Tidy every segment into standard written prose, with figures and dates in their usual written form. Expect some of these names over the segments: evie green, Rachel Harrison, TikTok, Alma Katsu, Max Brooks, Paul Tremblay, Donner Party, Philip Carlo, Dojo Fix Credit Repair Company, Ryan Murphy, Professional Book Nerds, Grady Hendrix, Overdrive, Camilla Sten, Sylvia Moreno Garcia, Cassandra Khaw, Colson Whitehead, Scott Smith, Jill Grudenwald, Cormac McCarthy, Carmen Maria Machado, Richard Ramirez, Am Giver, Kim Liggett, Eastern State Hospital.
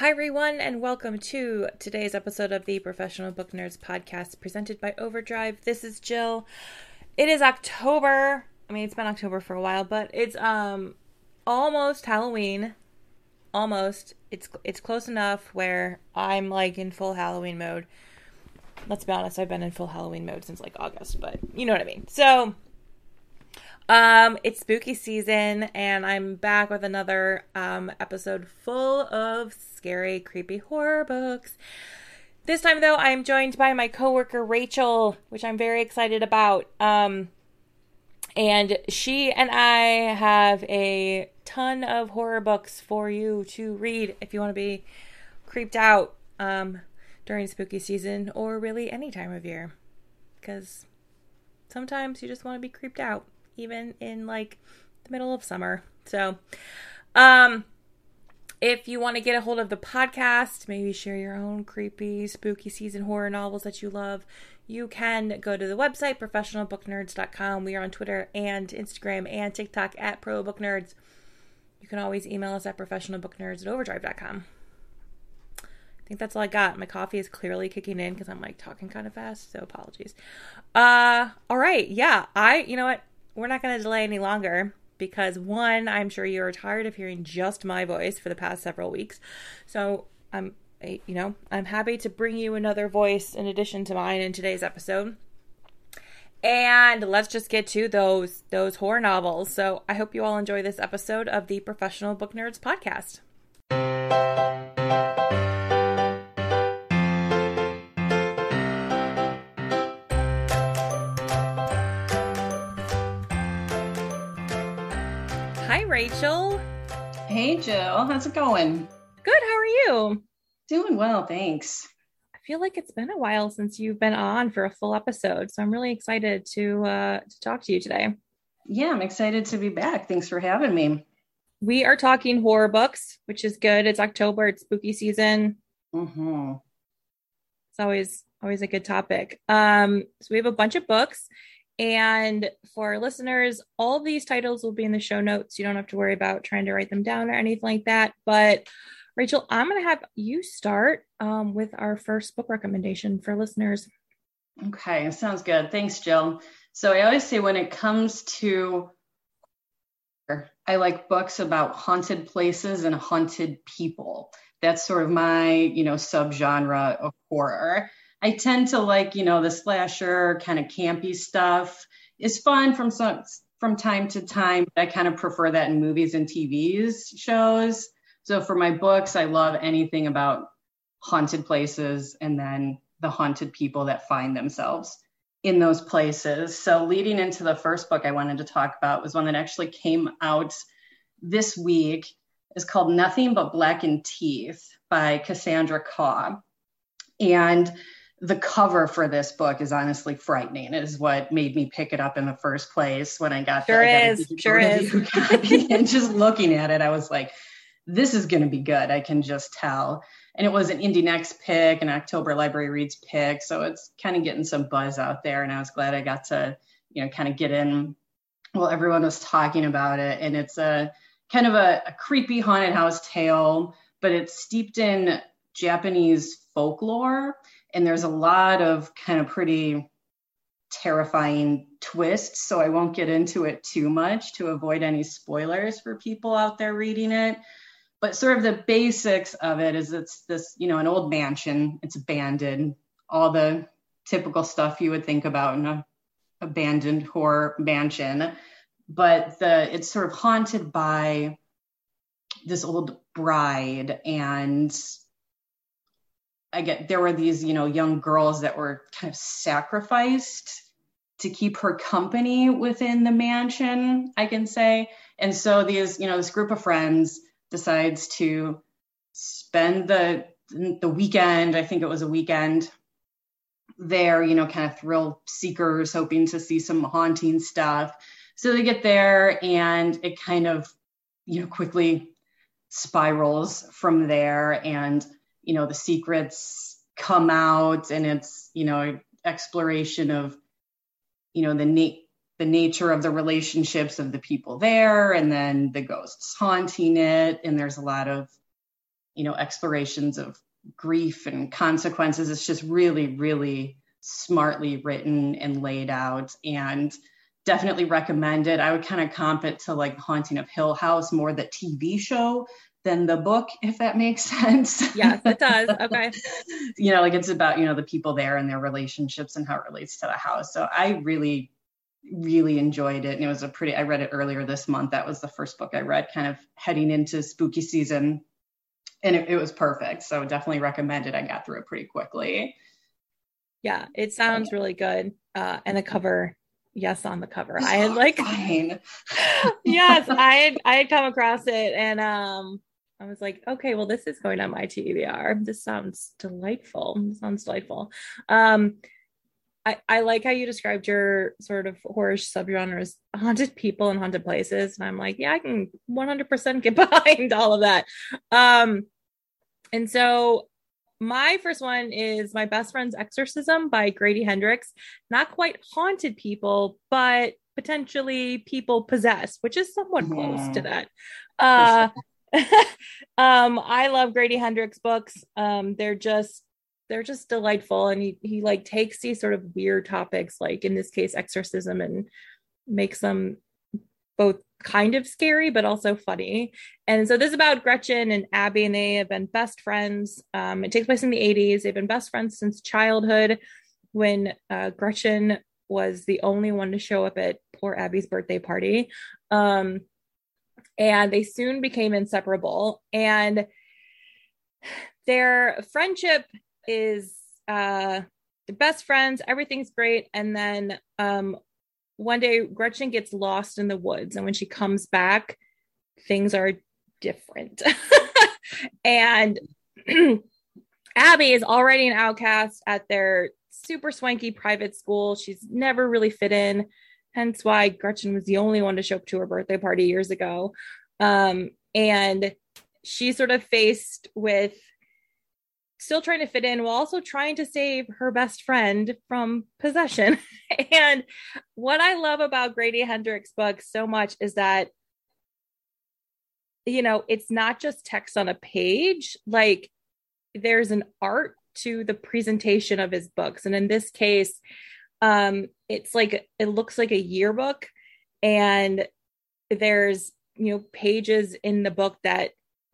Hi everyone, and welcome to today's episode of the Professional Book Nerds podcast presented by Overdrive. This is Jill. It is October. I mean, it's been October for a while, but it's almost Halloween. Almost. It's close enough where I'm like in full Halloween mode. Let's be honest, I've been in full Halloween mode since like August, but you know what I mean. So, it's spooky season, and I'm back with another episode full of scary, creepy horror books. This time, though, I'm joined by my coworker Rachel, which I'm very excited about. And she and I have a ton of horror books for you to read if you want to be creeped out during spooky season, or really any time of year, because sometimes you just want to be creeped out, even in like the middle of summer. So if you want to get a hold of the podcast, maybe share your own creepy, spooky season horror novels that you love, you can go to the website, professionalbooknerds.com. We are on Twitter and Instagram and TikTok at ProBookNerds. You can always email us at professionalbooknerds@overdrive.com. I think that's all I got. My coffee is clearly kicking in because I'm like talking kind of fast, so apologies. All right, yeah, you know what? We're not going to delay any longer because, one, I'm sure you're tired of hearing just my voice for the past several weeks. So I'm happy to bring you another voice in addition to mine in today's episode. And let's just get to those horror novels. So I hope you all enjoy this episode of the Professional Book Nerds podcast. Rachel. Hey, Jill. How's it going? Good. How are you? Doing well, thanks. I feel like it's been a while since you've been on for a full episode, so I'm really excited to talk to you today. Yeah, I'm excited to be back. Thanks for having me. We are talking horror books, which is good. It's October. It's spooky season. Mm-hmm. It's always a good topic. So we have a bunch of books. And for our listeners, all these titles will be in the show notes. You don't have to worry about trying to write them down or anything like that. But Rachel, I'm going to have you start with our first book recommendation for listeners. Okay, sounds good. Thanks, Jill. So I always say when it comes to, I like books about haunted places and haunted people. That's sort of my, subgenre of horror. I tend to like, the slasher kind of campy stuff is fun from time to time, but I kind of prefer that in movies and TVs shows. So for my books, I love anything about haunted places and then the haunted people that find themselves in those places. So leading into the first book I wanted to talk about was one that actually came out this week. It's called Nothing But Blackened Teeth by Cassandra Khaw. And the cover for this book is honestly frightening. It is what made me pick it up in the first place when I got there. Sure is. And just looking at it, I was like, this is going to be good. I can just tell. And it was an Indie Next pick, an October Library Reads pick. So it's kind of getting some buzz out there. And I was glad I got to, kind of get in while everyone was talking about it. And it's a kind of a creepy haunted house tale, but it's steeped in Japanese folklore. And there's a lot of kind of pretty terrifying twists, so I won't get into it too much to avoid any spoilers for people out there reading it. But sort of the basics of it is it's this, an old mansion. It's abandoned. All the typical stuff you would think about in an abandoned horror mansion. But it's sort of haunted by this old bride, and there were these, young girls that were kind of sacrificed to keep her company within the mansion, I can say. And so these, this group of friends decides to spend the weekend, I think it was a weekend there, you know, kind of thrill seekers hoping to see some haunting stuff. So they get there and it kind of, you know, quickly spirals from there, and, you know, the secrets come out, and it's, you know, exploration of, you know, the nature of the relationships of the people there, and then the ghosts haunting it. And there's a lot of, you know, explorations of grief and consequences. It's just really, really smartly written and laid out, and definitely recommend it. I would kind of comp it to like Haunting of Hill House, more the TV show than the book, if that makes sense. Yes, it does. Okay. You know, like it's about, you know, the people there and their relationships and how it relates to the house. So I really, really enjoyed it. And it was a pretty, I read it earlier this month. That was the first book I read kind of heading into spooky season, and it was perfect. So definitely recommend it. I got through it pretty quickly. Yeah, it sounds really good. And the cover, yes, on the cover. I had like, yes, I had come across it, and I was like, okay, well, this is going on my TBR. This sounds delightful. I like how you described your sort of horror subgenres, haunted people and haunted places. And I'm like, yeah, I can 100% get behind all of that. And so my first one is My Best Friend's Exorcism by Grady Hendrix. Not quite haunted people, but potentially people possessed, which is somewhat close to that. I love Grady Hendrix books. They're just delightful. And he like takes these sort of weird topics, like in this case, exorcism, and makes them both kind of scary, but also funny. And so this is about Gretchen and Abby, and they have been best friends. It takes place in the 80s. They've been best friends since childhood, when Gretchen was the only one to show up at poor Abby's birthday party. And they soon became inseparable, and their friendship is the best friends, everything's great. And then one day Gretchen gets lost in the woods, and when she comes back, things are different. And Abby is already an outcast at their super swanky private school. She's never really fit in, hence why Gretchen was the only one to show up to her birthday party years ago. And she's sort of faced with still trying to fit in while also trying to save her best friend from possession. And what I love about Grady Hendrix books so much is that, you know, it's not just text on a page. Like, there's an art to the presentation of his books. And in this case, it's like, it looks like a yearbook, and there's, you know, pages in the book that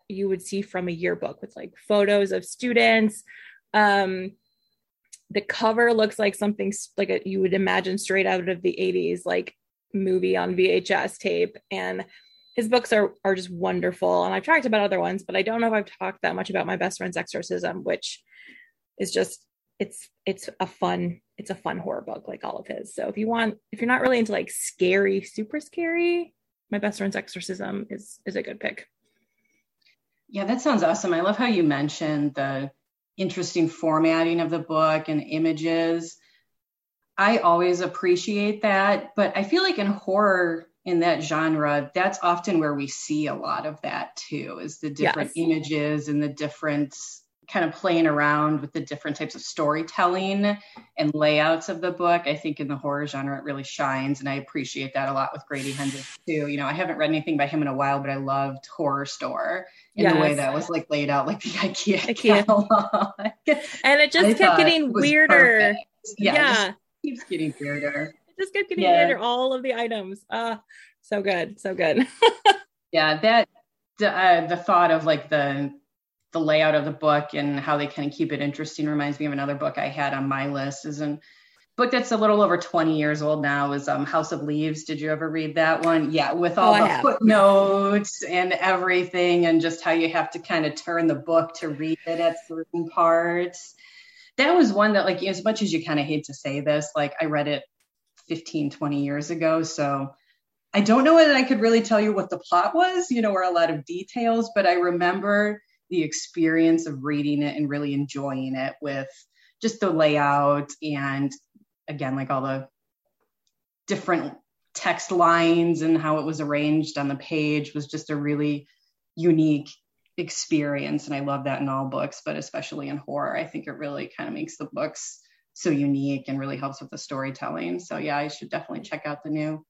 you would see from a yearbook with like photos of students. The cover looks like something like you would imagine straight out of the 80s, like movie on VHS tape. And his books are just wonderful. And I've talked about other ones, but I don't know if I've talked that much about My Best Friend's Exorcism, which is just, it's a fun horror book, like all of his. So if you're not really into like scary, super scary, My Best Friend's Exorcism is a good pick. Yeah, that sounds awesome. I love how you mentioned the interesting formatting of the book and images. I always appreciate that, but I feel like in horror, in that genre, that's often where we see a lot of that too, is the different images and the different kind of playing around with the different types of storytelling and layouts of the book. I think in the horror genre, it really shines. And I appreciate that a lot with Grady Hendrix too. You know, I haven't read anything by him in a while, but I loved Horror Store in the way that was like laid out, like the IKEA catalog. And it just kept getting weirder. Yeah. It keeps getting weirder. It just kept getting weirder, all of the items. So good. So good. Yeah. That, the thought of like the layout of the book and how they kind of keep it interesting reminds me of another book I had on my list, is a book that's a little over 20 years old now, is House of Leaves. Did you ever read that one? Yeah. With all the footnotes and everything, and just how you have to kind of turn the book to read it at certain parts. That was one that, like, as much as you kind of hate to say this, like I read it 15, 20 years ago. So I don't know that I could really tell you what the plot was, you know, or a lot of details, but I remember the experience of reading it and really enjoying it with just the layout and, again, like all the different text lines and how it was arranged on the page was just a really unique experience. And I love that in all books, but especially in horror, I think it really kind of makes the books so unique and really helps with the storytelling. So yeah, I should definitely check out the new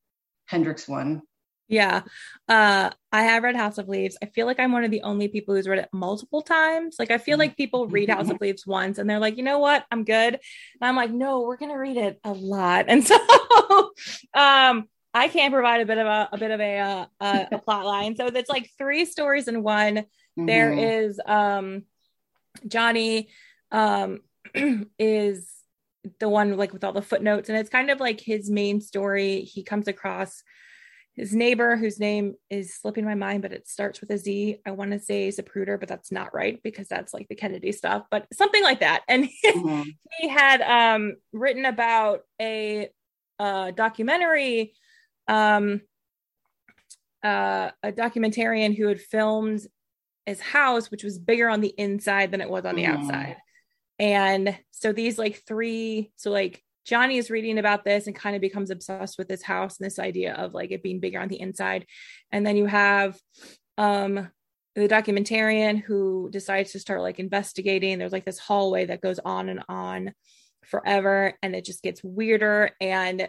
Hendrix one. Yeah. I have read House of Leaves. I feel like I'm one of the only people who's read it multiple times. Like, I feel like people read House of Leaves once and they're like, you know what, I'm good. And I'm like, no, we're going to read it a lot. And so I can provide a bit of a plot line. So that's like three stories in one. Mm-hmm. There is Johnny is the one like with all the footnotes, and it's kind of like his main story. He comes across his neighbor whose name is slipping my mind, but it starts with a Z. I want to say Zapruder, but that's not right because that's like the Kennedy stuff, but something like that. And he had written about a documentary, a documentarian who had filmed his house, which was bigger on the inside than it was on the outside. And so these like three, so like Johnny is reading about this and kind of becomes obsessed with this house and this idea of like it being bigger on the inside. And then you have the documentarian who decides to start like investigating. There's like this hallway that goes on and on forever, and it just gets weirder, and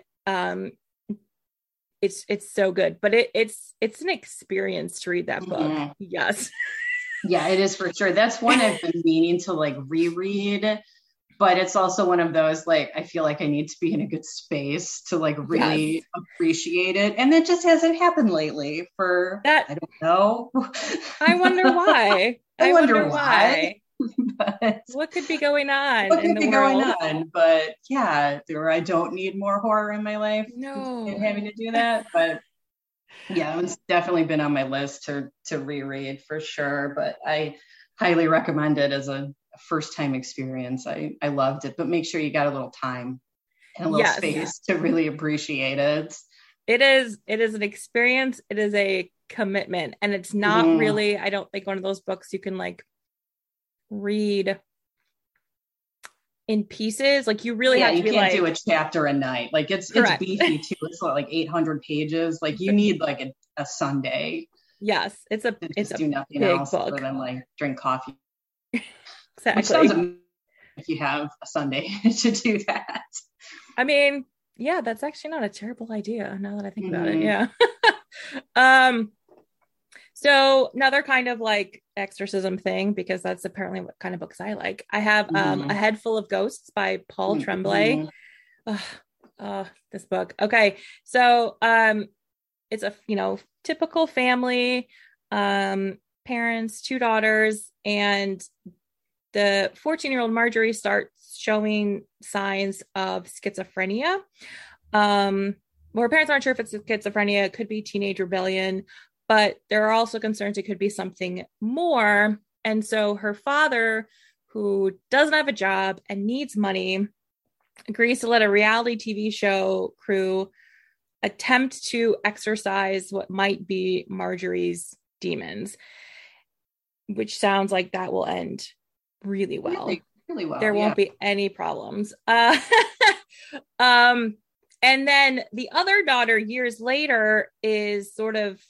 it's so good, but it's an experience to read that book. Mm-hmm. Yes. Yeah, it is for sure. That's one I've been meaning to like reread, but it's also one of those, like, I feel like I need to be in a good space to like really appreciate it. And that just hasn't happened lately for that. I don't know. I wonder why. I wonder why. But what could be going on? But yeah, I don't need more horror in my life. No, and having to do that, but yeah, it's definitely been on my list to reread for sure. But I highly recommend it as a first time experience. I loved it, but make sure you got a little time and a little space to really appreciate it. It is an experience. It is a commitment, and it's not really, I don't think, one of those books you can like read in pieces. Like you really have to, you can't do a chapter a night. Like it's beefy too. It's like 800 pages. Like you need like a Sunday. Yes, it's a do nothing else other than like drink coffee. Exactly. Which sounds amazing if you have a Sunday to do that. I mean, yeah, that's actually not a terrible idea now that I think about it. Yeah. So another kind of like exorcism thing, because that's apparently what kind of books I like. I have A Head Full of Ghosts by Paul Tremblay. This book. Okay. So it's a, typical family, parents, two daughters, and the 14-year-old Marjorie starts showing signs of schizophrenia. Her parents aren't sure if it's schizophrenia. It could be teenage rebellion, but there are also concerns it could be something more. And so her father, who doesn't have a job and needs money, agrees to let a reality TV show crew attempt to exorcise what might be Marjorie's demons, which sounds like that will end really well. Really well. There won't be any problems. And then the other daughter years later is sort of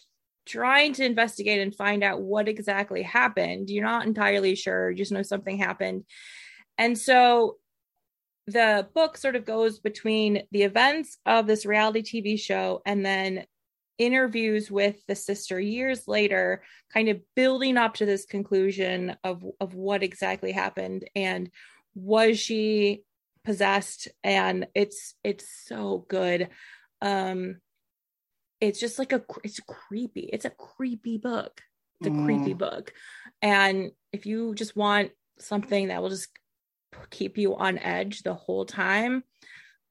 trying to investigate and find out what exactly happened. You're not entirely sure, you just know something happened. And so the book sort of goes between the events of this reality TV show and then interviews with the sister years later, kind of building up to this conclusion of what exactly happened and was she possessed. And it's so good. It's just like it's a creepy book. It's a creepy book. And if you just want something that will just keep you on edge the whole time,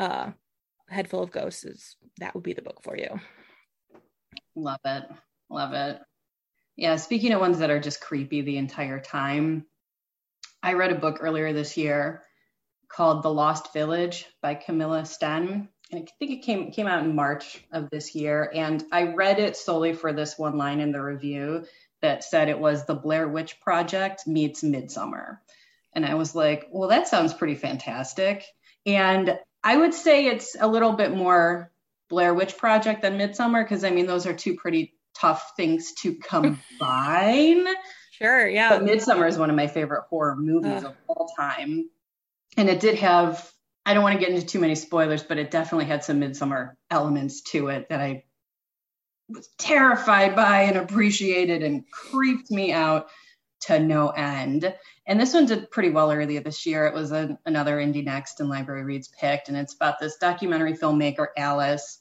Head Full of Ghosts that would be the book for you. Love it. Love it. Yeah. Speaking of ones that are just creepy the entire time, I read a book earlier this year called The Lost Village by Camilla Sten. I think it came out in March of this year, and I read it solely for this one line in the review that said it was the Blair Witch Project meets Midsummer. And I was like, well, that sounds pretty fantastic. And I would say it's a little bit more Blair Witch Project than Midsummer, because I mean, those are two pretty tough things to combine. Sure, yeah. But Midsummer is one of my favorite horror movies of all time. And it did have, I don't want to get into too many spoilers, but it definitely had some Midsummer elements to it that I was terrified by and appreciated and creeped me out to no end. And this one did pretty well earlier this year. It was another Indie Next and Library Reads picked, and it's about this documentary filmmaker, Alice,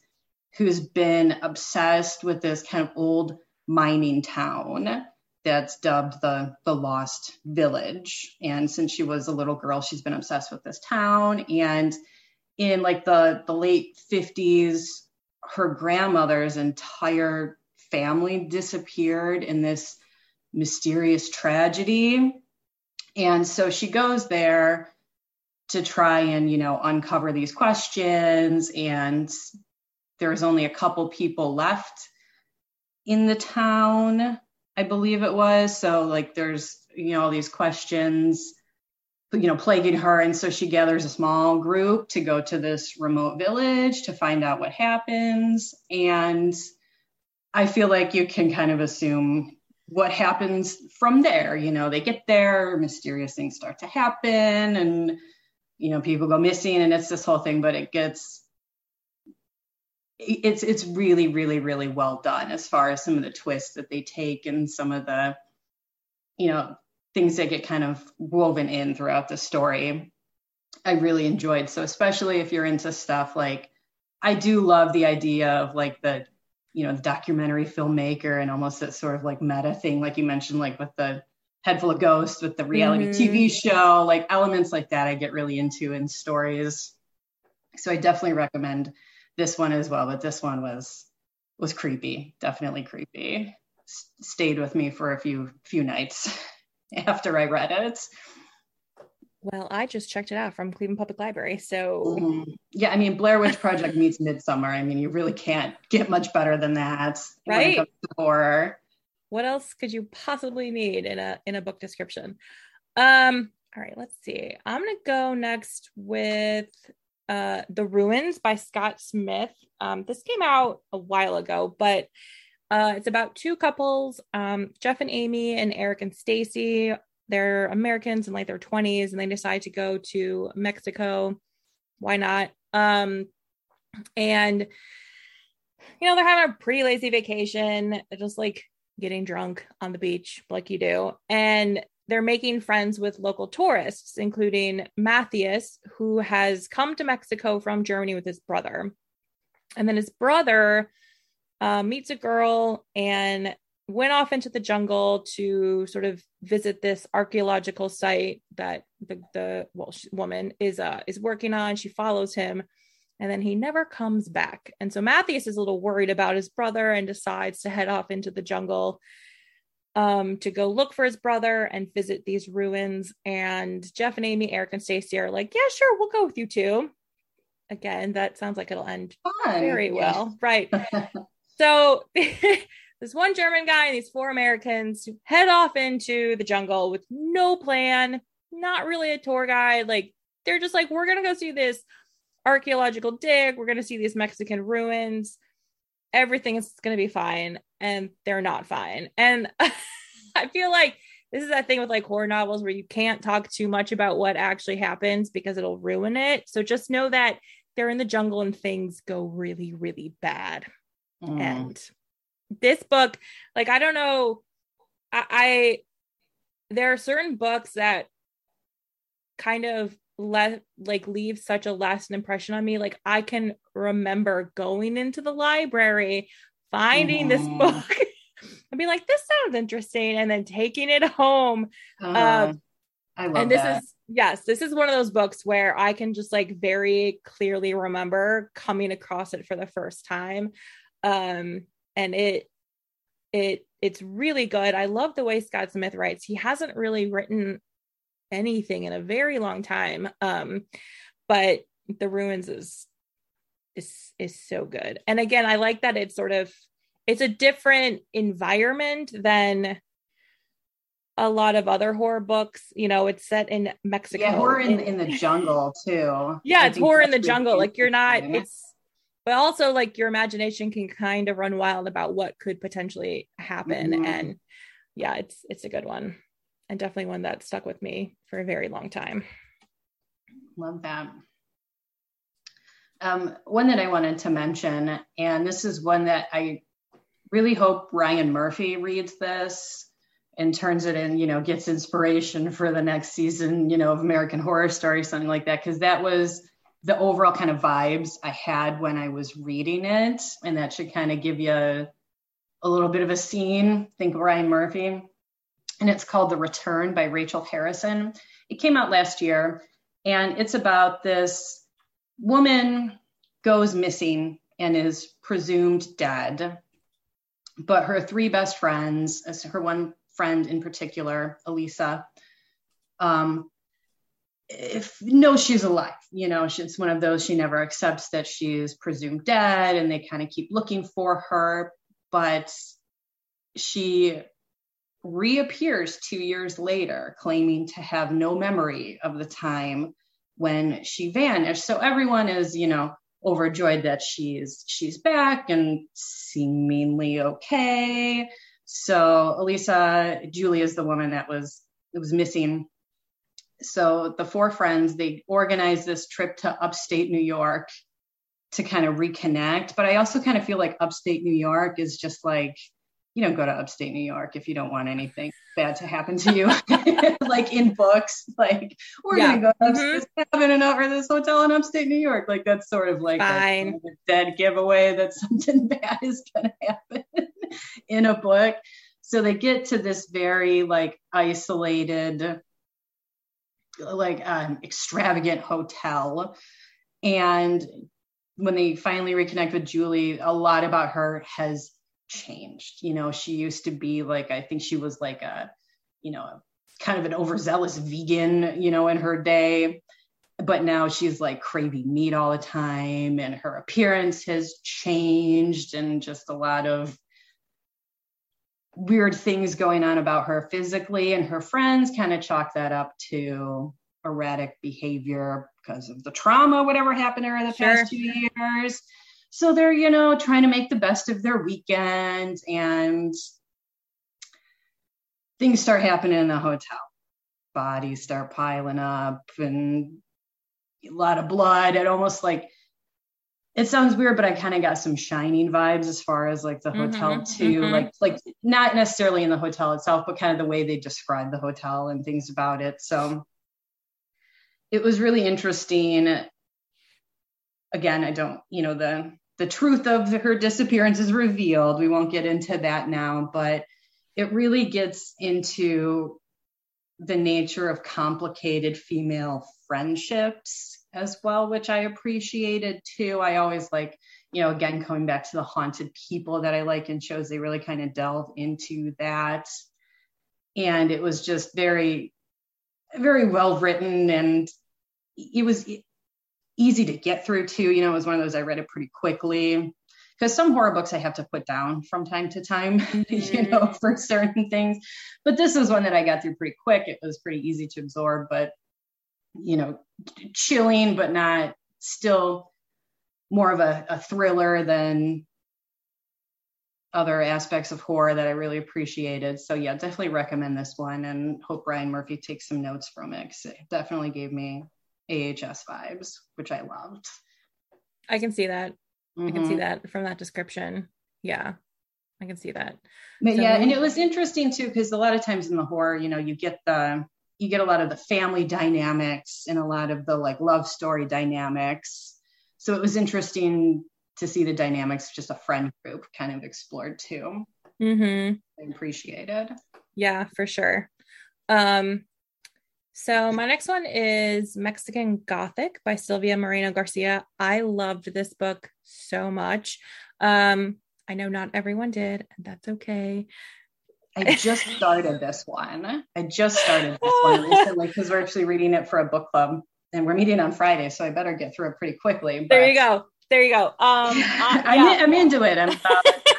who's been obsessed with this kind of old mining town that's dubbed the Lost Village. And since she was a little girl, she's been obsessed with this town. And in like the late 50s, her grandmother's entire family disappeared in this mysterious tragedy. And so she goes there to try and, you know, uncover these questions. And there's only a couple people left in the town, I believe it was. So like there's, you know, all these questions, you know, plaguing her. And so she gathers a small group to go to this remote village to find out what happens. And I feel like you can kind of assume what happens from there. You know, they get there, mysterious things start to happen, and, you know, people go missing, and it's this whole thing, but it's really, really, really well done as far as some of the twists that they take and some of the, you know, things that get kind of woven in throughout the story. I really enjoyed. So especially if you're into stuff like, I do love the idea of like the, you know, the documentary filmmaker and almost that sort of like meta thing, like you mentioned, like with the Head Full of Ghosts, with the reality TV show, like elements like that I get really into in stories. So I definitely recommend this one as well, but this one was creepy, definitely creepy. Stayed with me for a few nights after I read it. Well, I just checked it out from Cleveland Public Library, so. Yeah, I mean, Blair Witch Project meets Midsummer. I mean, you really can't get much better than that. Right? When it comes to horror. What else could you possibly need in a book description? All right, let's see. I'm going to go next with The Ruins by Scott Smith. This came out a while ago, but it's about two couples, Jeff and Amy and Eric and Stacy. They're Americans in like their 20s, and they decide to go to Mexico. Why not? And, you know, they're having a pretty lazy vacation. They're just like getting drunk on the beach like you do. And they're making friends with local tourists, including Matthias, who has come to Mexico from Germany with his brother. And then his brother meets a girl and went off into the jungle to sort of visit this archaeological site that the woman is working on. She follows him, and then he never comes back. And so Matthias is a little worried about his brother and decides to head off into the jungle to go look for his brother and visit these ruins. And Jeff and Amy, Eric and Stacey are like, yeah, sure, we'll go with you too. Again, that sounds like it'll end very well. Right. So this one German guy and these four Americans head off into the jungle with no plan, not really a tour guide. Like they're just like, we're going to go see this archaeological dig. We're going to see these Mexican ruins. Everything is going to be fine. And they're not fine. And I feel like this is that thing with like horror novels where you can't talk too much about what actually happens because it'll ruin it. So just know that they're in the jungle and things go really, really bad. And this book, like, I don't know. There are certain books that kind of leave such a lasting impression on me. Like I can remember going into the library, finding this book and being like, this sounds interesting. And then taking it home. I love that. This is one of those books where I can just like very clearly remember coming across it for the first time. And it's really good. I love the way Scott Smith writes. He hasn't really written anything in a very long time. But The Ruins is so good. And again, I like that it's a different environment than a lot of other horror books. You know, it's set in Mexico. Yeah, horror in the jungle too. Yeah, it's horror in the jungle. Like you're not, it's, but also like your imagination can kind of run wild about what could potentially happen. Mm-hmm. And yeah, it's a good one. And definitely one that stuck with me for a very long time. Love that. One that I wanted to mention, and this is one that I really hope Ryan Murphy reads this and turns it in, you know, gets inspiration for the next season, you know, of American Horror Story, something like that. Cause that was the overall kind of vibes I had when I was reading it. And that should kind of give you a little bit of a scene. Think Ryan Murphy. And it's called The Return by Rachel Harrison. It came out last year, and it's about this woman goes missing and is presumed dead, but her three best friends, her one friend in particular, Elisa, knows she's alive. You know, it's one of those, she never accepts that she is presumed dead, and they kind of keep looking for her, but she reappears 2 years later, claiming to have no memory of the time when she vanished. So everyone is, you know, overjoyed that she's back and seemingly okay. So Elisa, Julie is the woman that was missing. So the four friends, they organize this trip to upstate New York to kind of reconnect. But I also kind of feel like upstate New York is just like, you don't go to upstate New York if you don't want anything bad to happen to you, like in books, like we're gonna go to this cabin and over this hotel in upstate New York. Like that's sort of like a kind of dead giveaway that something bad is gonna happen in a book. So they get to this very like isolated, like extravagant hotel, and when they finally reconnect with Julie, a lot about her has changed. You know, she used to be like, I think she was like a, you know, kind of an overzealous vegan, you know, in her day, but now she's like craving meat all the time, and her appearance has changed, and just a lot of weird things going on about her physically. And her friends kind of chalk that up to erratic behavior because of the trauma, whatever happened to her in the past 2 years. So they're, you know, trying to make the best of their weekend, and things start happening in the hotel. Bodies start piling up and a lot of blood. It almost like, it sounds weird, but I kind of got some Shining vibes as far as like the hotel too, like not necessarily in the hotel itself, but kind of the way they describe the hotel and things about it. So it was really interesting. Again, I don't, you know, the truth of her disappearance is revealed. We won't get into that now, but it really gets into the nature of complicated female friendships as well, which I appreciated too. I always like, you know, again, coming back to the haunted people that I like in shows, they really kind of delve into that. And it was just very, very well written, and it was easy to get through too. You know, it was one of those, I read it pretty quickly, because some horror books I have to put down from time to time, you know, for certain things. But this is one that I got through pretty quick. It was pretty easy to absorb, but, you know, chilling, but not, still more of a thriller than other aspects of horror that I really appreciated. So yeah, definitely recommend this one, and hope Ryan Murphy takes some notes from it, because it definitely gave me AHS vibes, which I loved. I can see that. I can see that from that description. Yeah, I can see that. But so, yeah, and it was interesting too, because a lot of times in the horror, you know, you get a lot of the family dynamics and a lot of the like love story dynamics. So it was interesting to see the dynamics just a friend group kind of explored too. I appreciated. Yeah, for sure. So my next one is Mexican Gothic by Sylvia Moreno Garcia. I loved this book so much. I know not everyone did, and that's okay. I just started this one recently, because we're actually reading it for a book club, and we're meeting on Friday, so I better get through it pretty quickly. But... There you go. I'm into it. I'm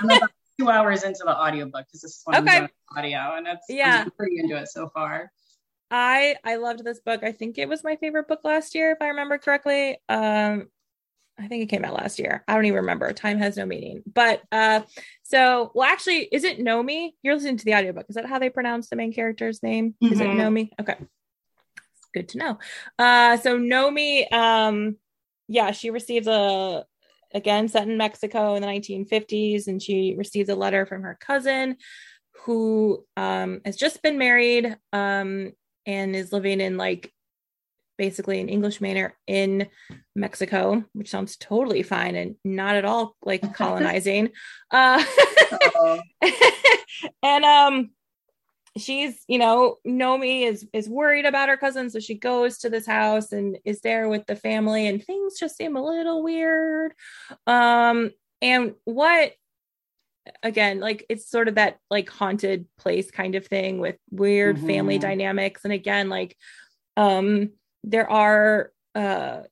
about 2 hours into the audiobook because this one is audio, and that's I'm pretty into it so far. I loved this book. I think it was my favorite book last year, if I remember correctly. I think it came out last year. I don't even remember. Time has no meaning. But actually, is it Nomi? You're listening to the audiobook. Is that how they pronounce the main character's name? Mm-hmm. Is it Nomi? Okay. Good to know. So Nomi, she receives set in Mexico in the 1950s, and she receives a letter from her cousin who has just been married and is living in basically an English manor in Mexico, which sounds totally fine and not at all colonizing. And she's, Nomi is worried about her cousin. So she goes to this house and is there with the family, and things just seem a little weird. And what, again, it's sort of that haunted place kind of thing with weird family dynamics. And again, there are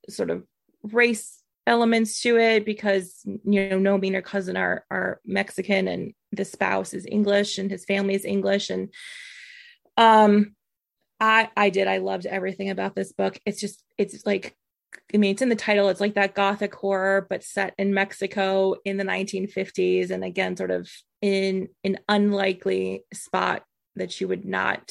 sort of race elements to it because, Nomi and her cousin are Mexican, and the spouse is English and his family is English. And I loved everything about this book. It's just, it's in the title. It's that Gothic horror, but set in Mexico in the 1950s. And again, sort of in an unlikely spot that you would not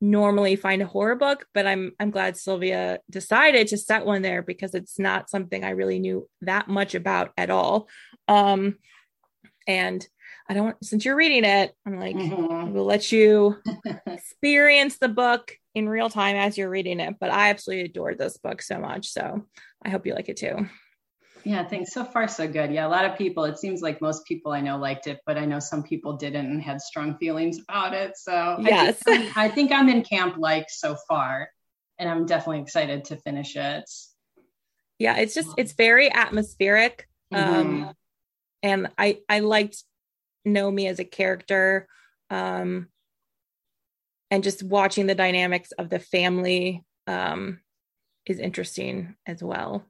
normally find a horror book, but I'm glad Sylvia decided to set one there because it's not something I really knew that much about at all. And I don't, since you're reading it, I'm we'll let you experience the book in real time as you're reading it. But I absolutely adored this book so much. So I hope you like it too. Yeah, thanks. So far, so good. Yeah, a lot of people, it seems like most people I know liked it, but I know some people didn't and had strong feelings about it. So yes. I think I'm in camp so far, and I'm definitely excited to finish it. Yeah, it's just, it's very atmospheric. And I liked Nomi as a character, and just watching the dynamics of the family is interesting as well.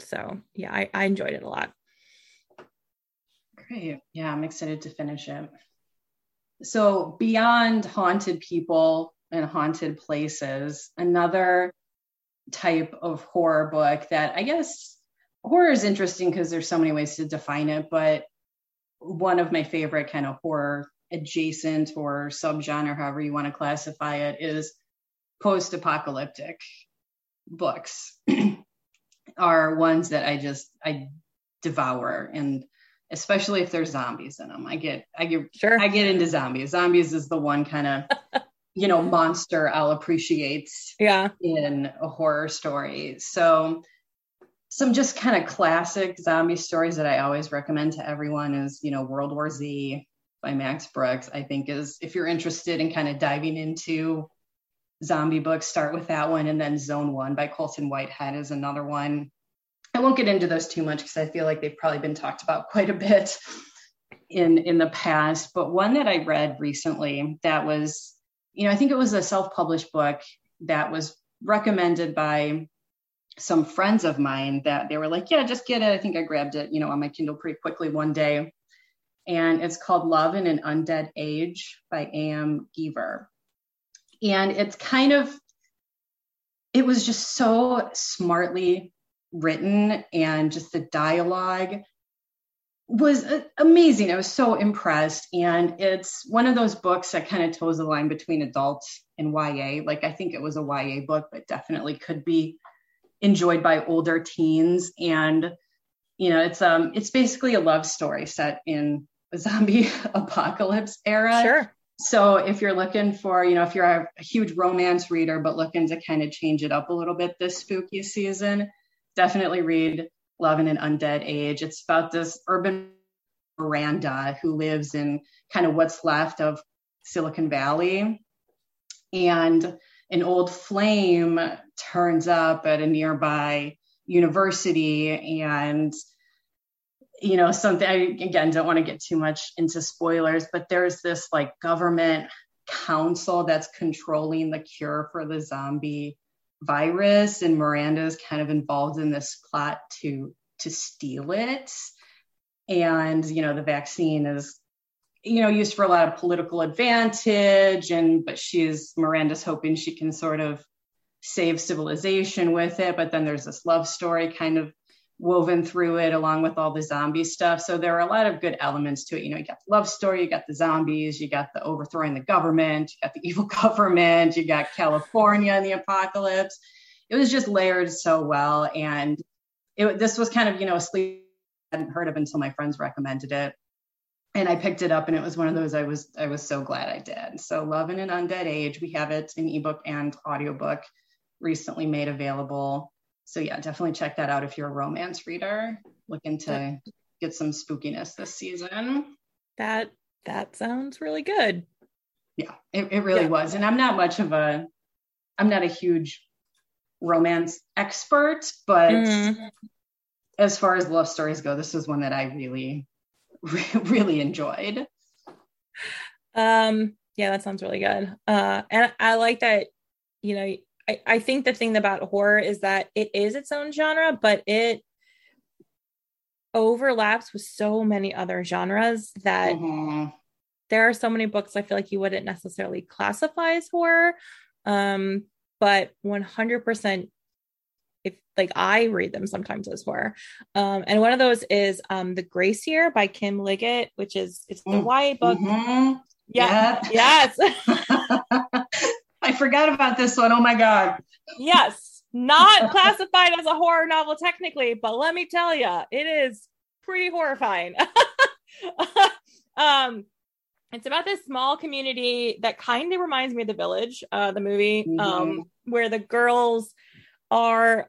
So yeah, I enjoyed it a lot. Great. Yeah, I'm excited to finish it. So beyond haunted people and haunted places, another type of horror book that I guess horror is interesting because there's so many ways to define it, but one of my favorite kind of horror adjacent or subgenre, however you want to classify it, is post-apocalyptic books. Are ones that I devour, and especially if there's zombies in them, I get into zombies. Zombies is the one kind of monster I'll appreciate in a horror story. So some just kind of classic zombie stories that I always recommend to everyone is World War Z by Max Brooks. I think is, if you're interested in kind of diving into zombie books, start with that one. And then Zone One by Colson Whitehead is another one. I won't get into those too much because I feel like they've probably been talked about quite a bit in the past. But one that I read recently that was, I think it was a self-published book that was recommended by some friends of mine that they were like, yeah, just get it. I think I grabbed it, on my Kindle pretty quickly one day. And it's called Love in an Undead Age by Am Giver. And it's it was just so smartly written, and just the dialogue was amazing. I was so impressed. And it's one of those books that kind of toes the line between adult and YA. I think it was a YA book, but definitely could be enjoyed by older teens. And, it's basically a love story set in a zombie apocalypse era. Sure. So if you're looking for, if you're a huge romance reader, but looking to kind of change it up a little bit this spooky season, definitely read Love in an Undead Age. It's about this urban Miranda who lives in kind of what's left of Silicon Valley. And an old flame turns up at a nearby university, and something, I don't want to get too much into spoilers, but there's this government council that's controlling the cure for the zombie virus. And Miranda's kind of involved in this plot to steal it. And, the vaccine is you know, used for a lot of political advantage, and but Miranda's hoping she can sort of save civilization with it, but then there's this love story kind of woven through it along with all the zombie stuff. So there are a lot of good elements to it. You know, you got the love story, you got the zombies, you got the overthrowing the government, you got the evil government, you got California and the apocalypse. It was just layered so well. And this was kind of, you know, a sleep I hadn't heard of until my friends recommended it. And I picked it up, and it was one of those I was so glad I did. So Love in an Undead Age, we have it in ebook and audiobook recently made available. So yeah, definitely check that out if you're a romance reader looking to get some spookiness this season. That sounds really good. Yeah, it really was. And I'm not a huge romance expert, but as far as love stories go, this is one that I really enjoyed. Yeah, that sounds really good. And I like that, you know, I think the thing about horror is that it is its own genre, but it overlaps with so many other genres that there are so many books I feel like you wouldn't necessarily classify as horror. But 100%, if like I read them sometimes as horror. And one of those is The Gracier by Kim Liggett, which is the YA book. Mm-hmm. Yes. I forgot about this one. Oh my God. Yes. Not classified as a horror novel technically, but let me tell you, it is pretty horrifying. It's about this small community that kind of reminds me of The Village, the movie, where the girls are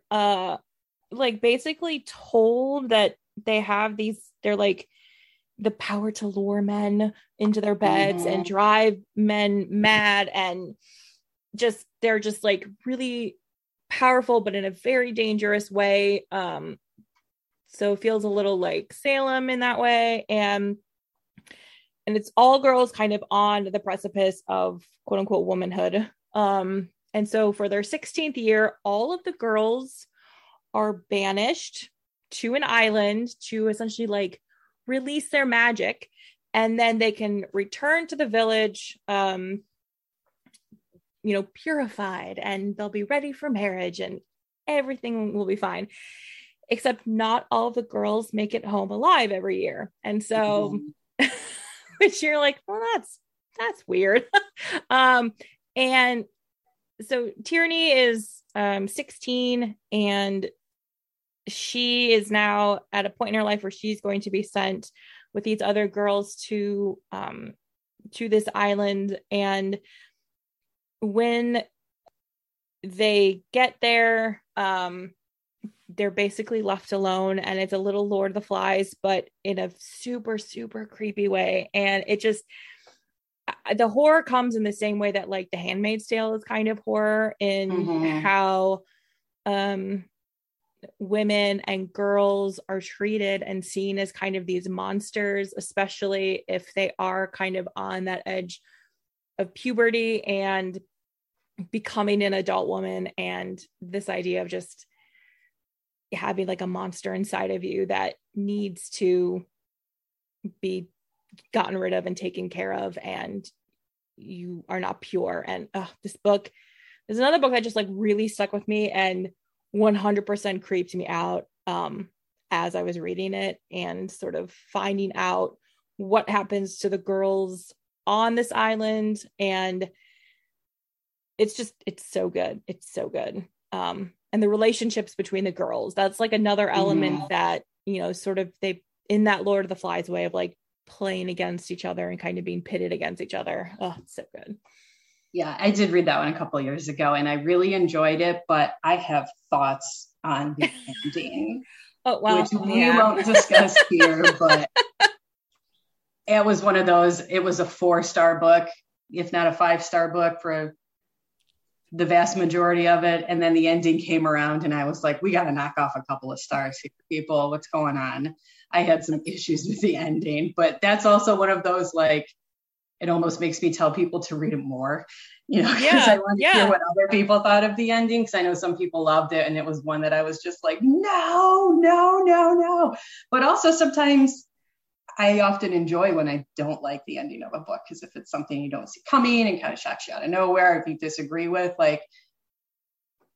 like basically told that they have they're like the power to lure men into their beds and drive men mad, and they're just like really powerful, but in a very dangerous way. So it feels a little like Salem in that way. And it's all girls kind of on the precipice of quote unquote womanhood. And so for their 16th year, all of the girls are banished to an island to essentially like release their magic. And then they can return to the village, you know, purified, and they'll be ready for marriage and everything will be fine, except not all of the girls make it home alive every year. And so, which you're like, well, that's weird. And so Tierney is 16, and she is now at a point in her life where she's going to be sent with these other girls to this island. And when they get there, they're basically left alone, and it's a little Lord of the Flies, but in a super, super creepy way. And it just, the horror comes in the same way that like The Handmaid's Tale is kind of horror in how women and girls are treated and seen as kind of these monsters, especially if they are kind of on that edge of puberty and becoming an adult woman, and this idea of just having like a monster inside of you that needs to be gotten rid of and taken care of, and you are not pure. And this book, there's another book that just like really stuck with me and 100% creeped me out as I was reading it and sort of finding out what happens to the girls on this island. And it's so good. It's so good. And the relationships between the girls, that's like another element that, you know, sort of they, in that Lord of the Flies way of like playing against each other and kind of being pitted against each other. Oh, it's so good. Yeah, I did read that one a couple of years ago and I really enjoyed it, but I have thoughts on the ending, which we won't discuss here, but it was one of those, it was a 4-star book, if not a 5-star book for the vast majority of it. And then the ending came around and I was like, we got to knock off a couple of stars here, people, what's going on? I had some issues with the ending, but that's also one of those, like, it almost makes me tell people to read it more, you know, because I want to hear what other people thought of the ending. Because I know some people loved it, and it was one that I was just like, no. But also sometimes I often enjoy when I don't like the ending of a book, because if it's something you don't see coming and kind of shocks you out of nowhere, if you disagree with, like,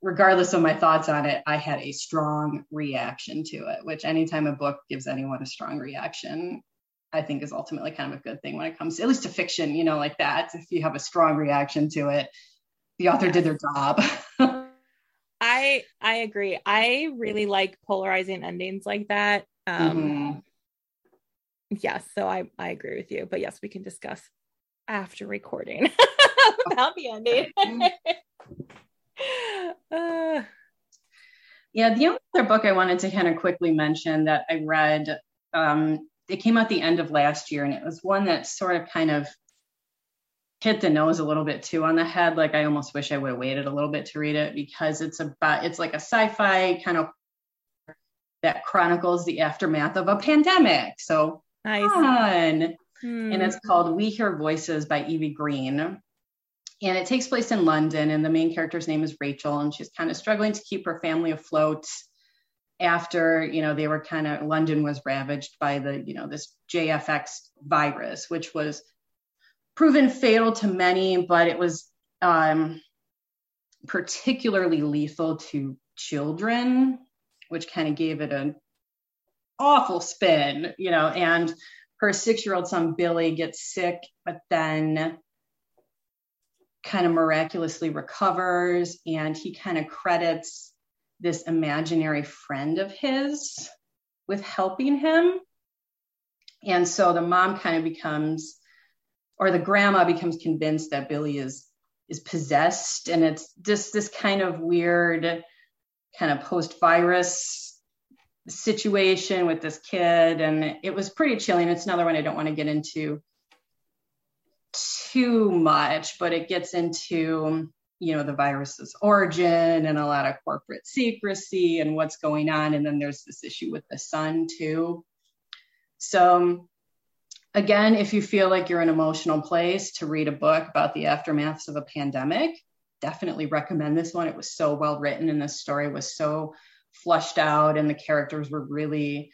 regardless of my thoughts on it, I had a strong reaction to it, which anytime a book gives anyone a strong reaction, I think is ultimately kind of a good thing when it comes to, at least to fiction, you know, like that. If you have a strong reaction to it, the author did their job. I agree. I really like polarizing endings like that. Yes. So I agree with you, but yes, we can discuss after recording about the ending. Yeah. The other book I wanted to kind of quickly mention that I read, it came out the end of last year, and it was one that sort of kind of hit the nose a little bit too on the head. Like, I almost wish I would have waited a little bit to read it, because it's like a sci-fi kind of that chronicles the aftermath of a pandemic. So nice. Fun. And it's called We Hear Voices by Evie Green. And it takes place in London, and the main character's name is Rachel, and she's kind of struggling to keep her family afloat after, you know, they were kind of, London was ravaged by the, you know, this JFX virus, which was proven fatal to many, but it was particularly lethal to children, which kind of gave it an awful spin, you know, and her 6-year-old son, Billy, gets sick, but then kind of miraculously recovers, and he kind of credits this imaginary friend of his with helping him. And so the mom kind of becomes, or the grandma becomes convinced that Billy is possessed. And it's just this kind of weird kind of post-virus situation with this kid. And it was pretty chilling. It's another one I don't want to get into too much, but it gets into, you know, the virus's origin and a lot of corporate secrecy and what's going on. And then there's this issue with the son too. So again, if you feel like you're in an emotional place to read a book about the aftermaths of a pandemic, definitely recommend this one. It was so well written, and the story was so fleshed out, and the characters were really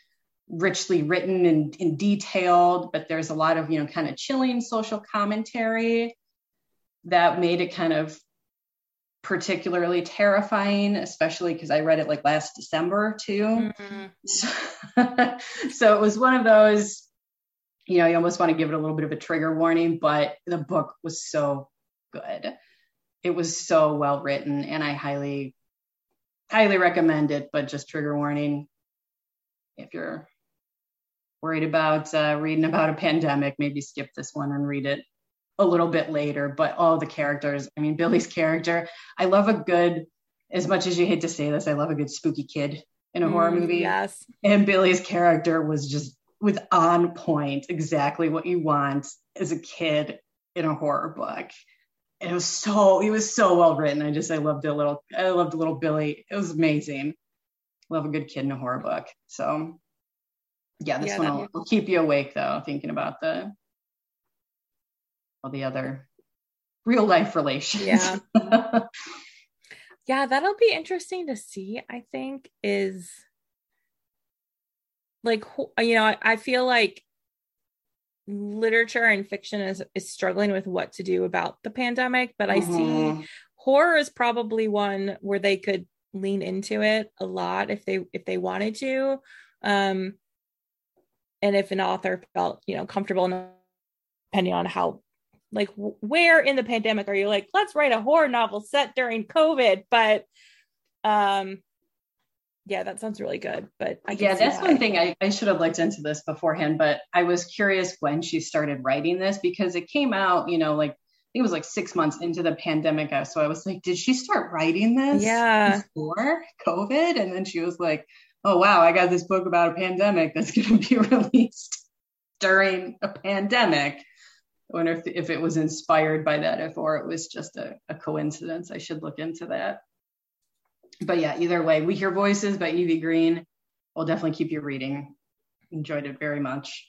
richly written and detailed, but there's a lot of, you know, kind of chilling social commentary that made it kind of particularly terrifying, especially because I read it like last December too. So it was one of those, you know, you almost want to give it a little bit of a trigger warning, but the book was so good. It was so well written, and I highly recommend it, but just trigger warning if you're worried about reading about a pandemic, maybe skip this one and read it a little bit later. But all the characters, I mean, Billy's character, I love a good, as much as you hate to say this, I love a good spooky kid in a horror movie. Yes. And Billy's character was on point, exactly what you want as a kid in a horror book. And he was so well written. I loved little Billy. It was amazing. Love a good kid in a horror book. So yeah, this one will keep you awake though, thinking about the other real life relations. Yeah. Yeah. That'll be interesting to see, I think, is like, you know, I feel like literature and fiction is struggling with what to do about the pandemic, but I see horror is probably one where they could lean into it a lot if they wanted to. And if an author felt, you know, comfortable enough, depending on how, like, where in the pandemic are you like, let's write a horror novel set during COVID? But yeah, that sounds really good. But that's one thing I should have looked into this beforehand, but I was curious when she started writing this, because it came out, you know, like, I think it was like 6 months into the pandemic. So I was like, did she start writing this before COVID? And then she was like, oh wow, I got this book about a pandemic that's going to be released during a pandemic. I wonder if it was inspired by that, or it was just a coincidence. I should look into that. But yeah, either way, We Hear Voices by Evie Green will definitely keep you reading. Enjoyed it very much.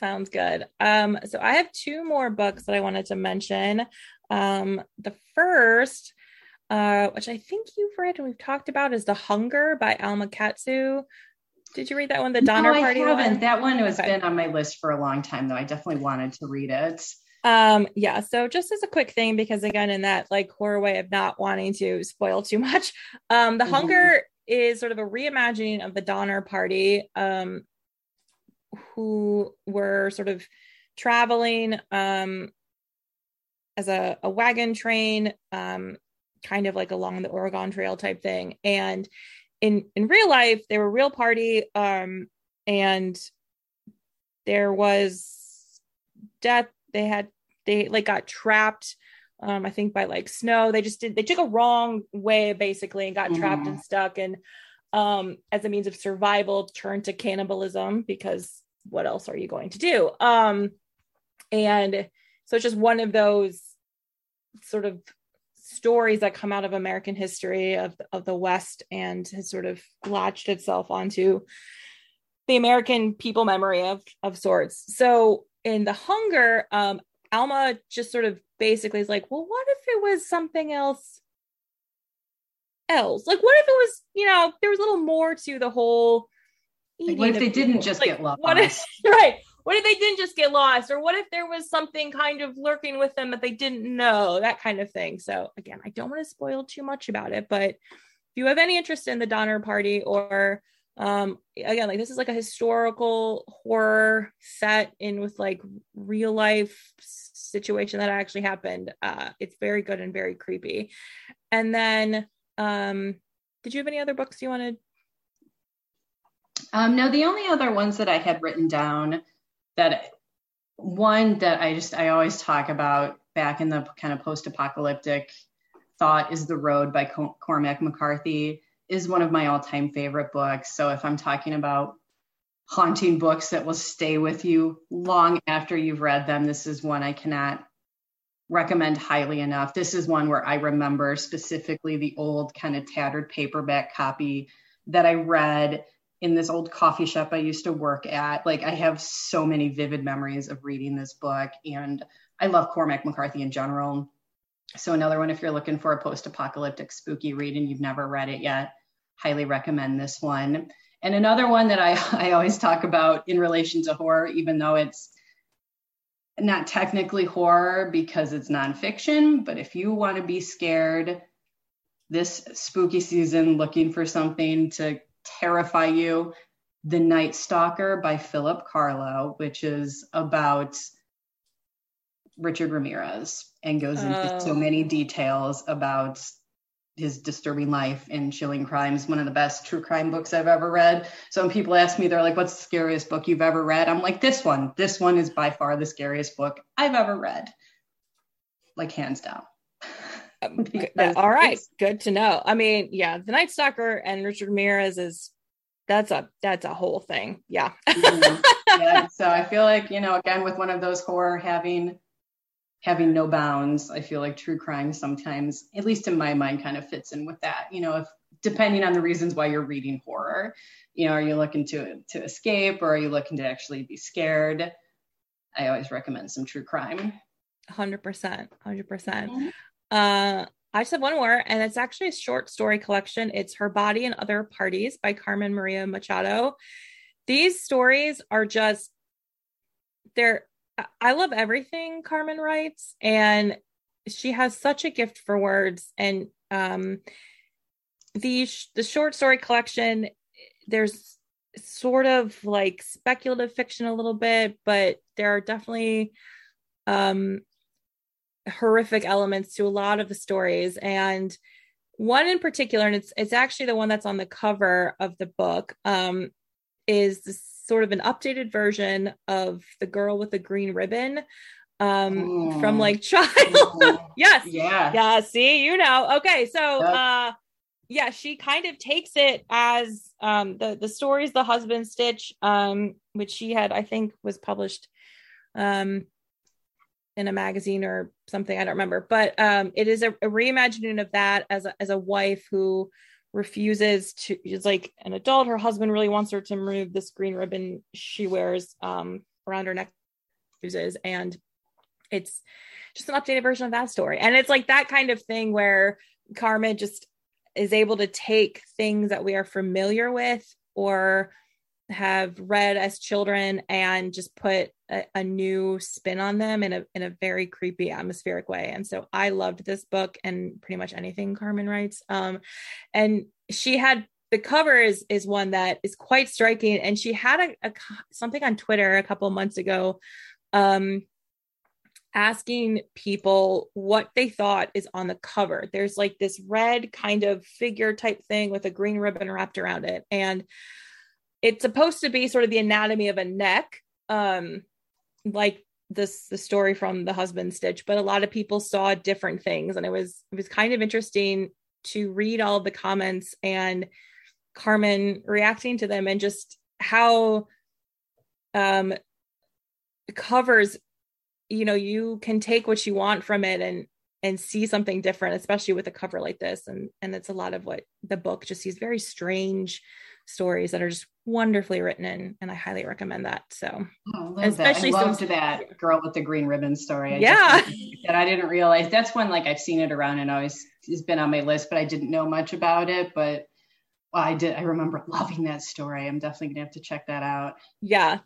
Sounds good. So I have two more books that I wanted to mention. The first, which I think you've read and we've talked about, is The Hunger by Alma Katsu. Did you read that one, The Donner Party? No, I haven't. One? That one has been on my list for a long time, though. I definitely wanted to read it. Yeah. So just as a quick thing, because again, in that like horror way of not wanting to spoil too much, The Hunger is sort of a reimagining of the Donner Party, who were sort of traveling as a wagon train, kind of like along the Oregon Trail type thing. And in real life, they were a real party, and there was death. They like got trapped, I think by like snow. They took a wrong way basically and got trapped and stuck. And as a means of survival, turned to cannibalism, because what else are you going to do? And so it's just one of those sort of stories that come out of American history of the West, and has sort of latched itself onto the American people memory of sorts. So in The Hunger, Alma just sort of basically is like, well, what if it was something else? Like, what if it was, there was a little more to the whole. Like, what if they didn't just get lost? Right. What if they didn't just get lost? Or what if there was something kind of lurking with them that they didn't know? That kind of thing. So again, I don't want to spoil too much about it, but if you have any interest in the Donner Party, or again, like this is like a historical horror set in with like real life situation that actually happened. It's very good and very creepy. And then did you have any other books you wanted? No, the only other ones that I had written down, I always talk about back in the kind of post-apocalyptic thought, is The Road by Cormac McCarthy. Is one of my all-time favorite books. So if I'm talking about haunting books that will stay with you long after you've read them, this is one I cannot recommend highly enough. This is one where I remember specifically the old kind of tattered paperback copy that I read in this old coffee shop I used to work at. Like, I have so many vivid memories of reading this book, and I love Cormac McCarthy in general. So another one, if you're looking for a post-apocalyptic spooky read and you've never read it yet, highly recommend this one. And another one that I always talk about in relation to horror, even though it's not technically horror because it's nonfiction, but if you want to be scared this spooky season, looking for something to terrify you, The Night Stalker by Philip Carlo, which is about Richard Ramirez, and goes into so many details about his disturbing life and chilling crimes. One of the best true crime books I've ever read. So when people ask me, they're like, what's the scariest book you've ever read? I'm like, this one is by far the scariest book I've ever read. Like, hands down. All right. Good to know. I mean, yeah, The Night Stalker and Richard Ramirez that's a whole thing. Yeah. Yeah. So I feel like, again, with one of those horror having no bounds, I feel like true crime sometimes, at least in my mind, kind of fits in with that. If depending on the reasons why you're reading horror, are you looking to escape, or are you looking to actually be scared? I always recommend some true crime. 100%. I just have one more, and it's actually a short story collection. It's Her Body and Other Parties by Carmen Maria Machado. These stories are just, I love everything Carmen writes, and she has such a gift for words. And the short story collection, there's sort of like speculative fiction a little bit, but there are definitely horrific elements to a lot of the stories. And one in particular, and it's actually the one that's on the cover of the book, is this sort of an updated version of The Girl with the Green Ribbon from like child. Yes. Yeah. Yeah. See, okay. So, yeah, she kind of takes it as the stories, The Husband Stitch, which she had, I think, was published in a magazine or something. I don't remember, but it is a reimagining of that as a wife who refuses to, is like an adult, her husband really wants her to remove this green ribbon she wears around her neck, and it's just an updated version of that story. And it's like that kind of thing where Carmen just is able to take things that we are familiar with, or have read as children and just put a new spin on them in a very creepy, atmospheric way. And so I loved this book and pretty much anything Carmen writes. And she had, the cover is one that is quite striking. And she had something on Twitter a couple of months ago, asking people what they thought is on the cover. There's like this red kind of figure type thing with a green ribbon wrapped around it. And it's supposed to be sort of the anatomy of a neck, like the story from The Husband Stitch, but a lot of people saw different things. And it was kind of interesting to read all the comments and Carmen reacting to them, and just how covers, you know, you can take what you want from it and see something different, especially with a cover like this. And it's a lot of what the book, just these very strange stories that are just wonderfully written in, and I highly recommend that. So especially that girl with the green ribbon story. I didn't realize that's one, like I've seen it around and always has been on my list, but I didn't know much about it, but I remember loving that story. I'm definitely gonna have to check that out. Yeah,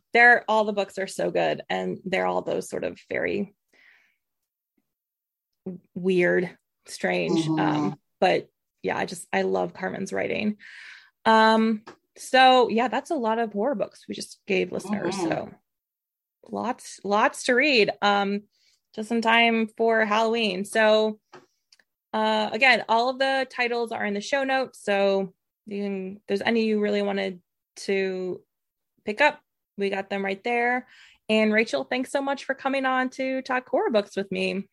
all the books are so good, and they're all those sort of very weird, strange. Mm-hmm. But yeah, I love Carmen's writing. So yeah, that's a lot of horror books we just gave listeners. Mm-hmm. So lots to read, just in time for Halloween. So, again, all of the titles are in the show notes. So if there's any you really wanted to pick up, we got them right there. And Rachel, thanks so much for coming on to talk horror books with me.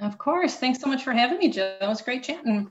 Of course. Thanks so much for having me, Jill. It was great chatting.